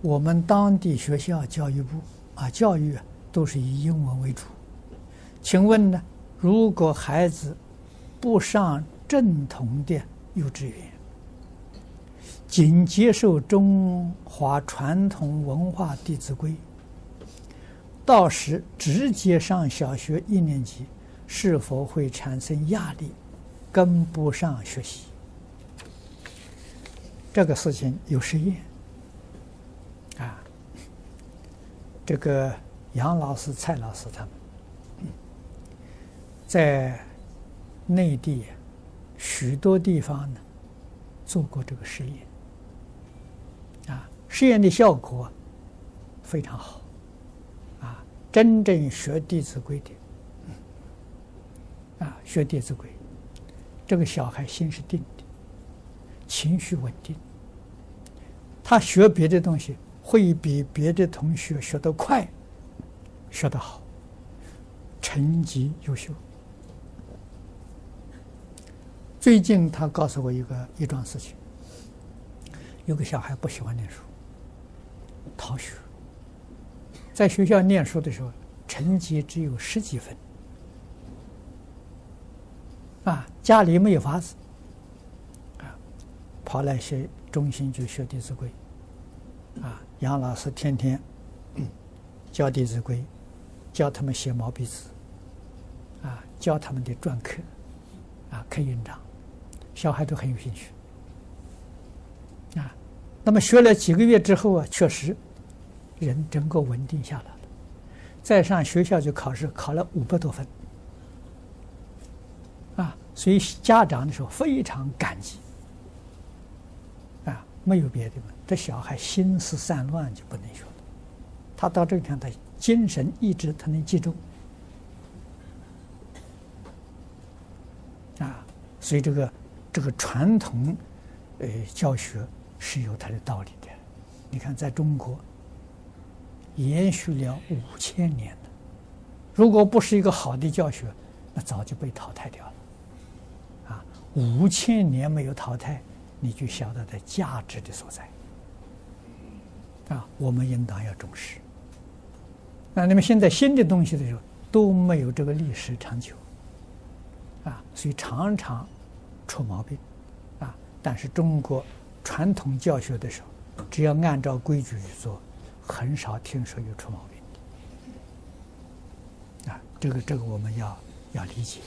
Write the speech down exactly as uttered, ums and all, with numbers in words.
我们当地学校教育部啊，教育啊都是以英文为主。请问呢，如果孩子不上正统的幼稚园，仅接受中华传统文化《弟子规》，到时直接上小学一年级，是否会产生压力，跟不上学习？这个事情有实验啊，这个杨老师、蔡老师他们在内地许多地方呢做过这个实验啊，实验的效果非常好啊，真正学《弟子规》的啊，学《弟子规》，这个小孩心是定的，情绪稳定，他学别的东西会比别的同学学得快，学得好，成绩优秀。最近他告诉我一个一桩事情，有个小孩不喜欢念书，逃学，在学校念书的时候成绩只有十几分啊，家里没有法子啊，跑来学中心去学《弟子规》啊，杨老师天天教《弟子规》，教他们写毛笔字啊，教他们的篆刻啊，刻印章，小孩都很有兴趣啊。那么学了几个月之后啊，确实人能够稳定下来了。再上学校就考试，考了五百多分啊。所以家长的时候非常感激啊，没有别的嘛，这小孩心思散乱就不能学了。他到这个地方，他精神意志他能集中。所以这个这个传统呃教学是有它的道理的。你看，在中国延续了五千年的，如果不是一个好的教学，那早就被淘汰掉了。啊，五千年没有淘汰，你就晓得它价值的所在。啊，我们应当要重视。那你们现在新的东西的时候都没有这个历史长久。啊，所以常常出毛病啊！但是中国传统教学的时候，只要按照规矩去做，很少听说有出毛病的啊。这个，这个我们要要理解。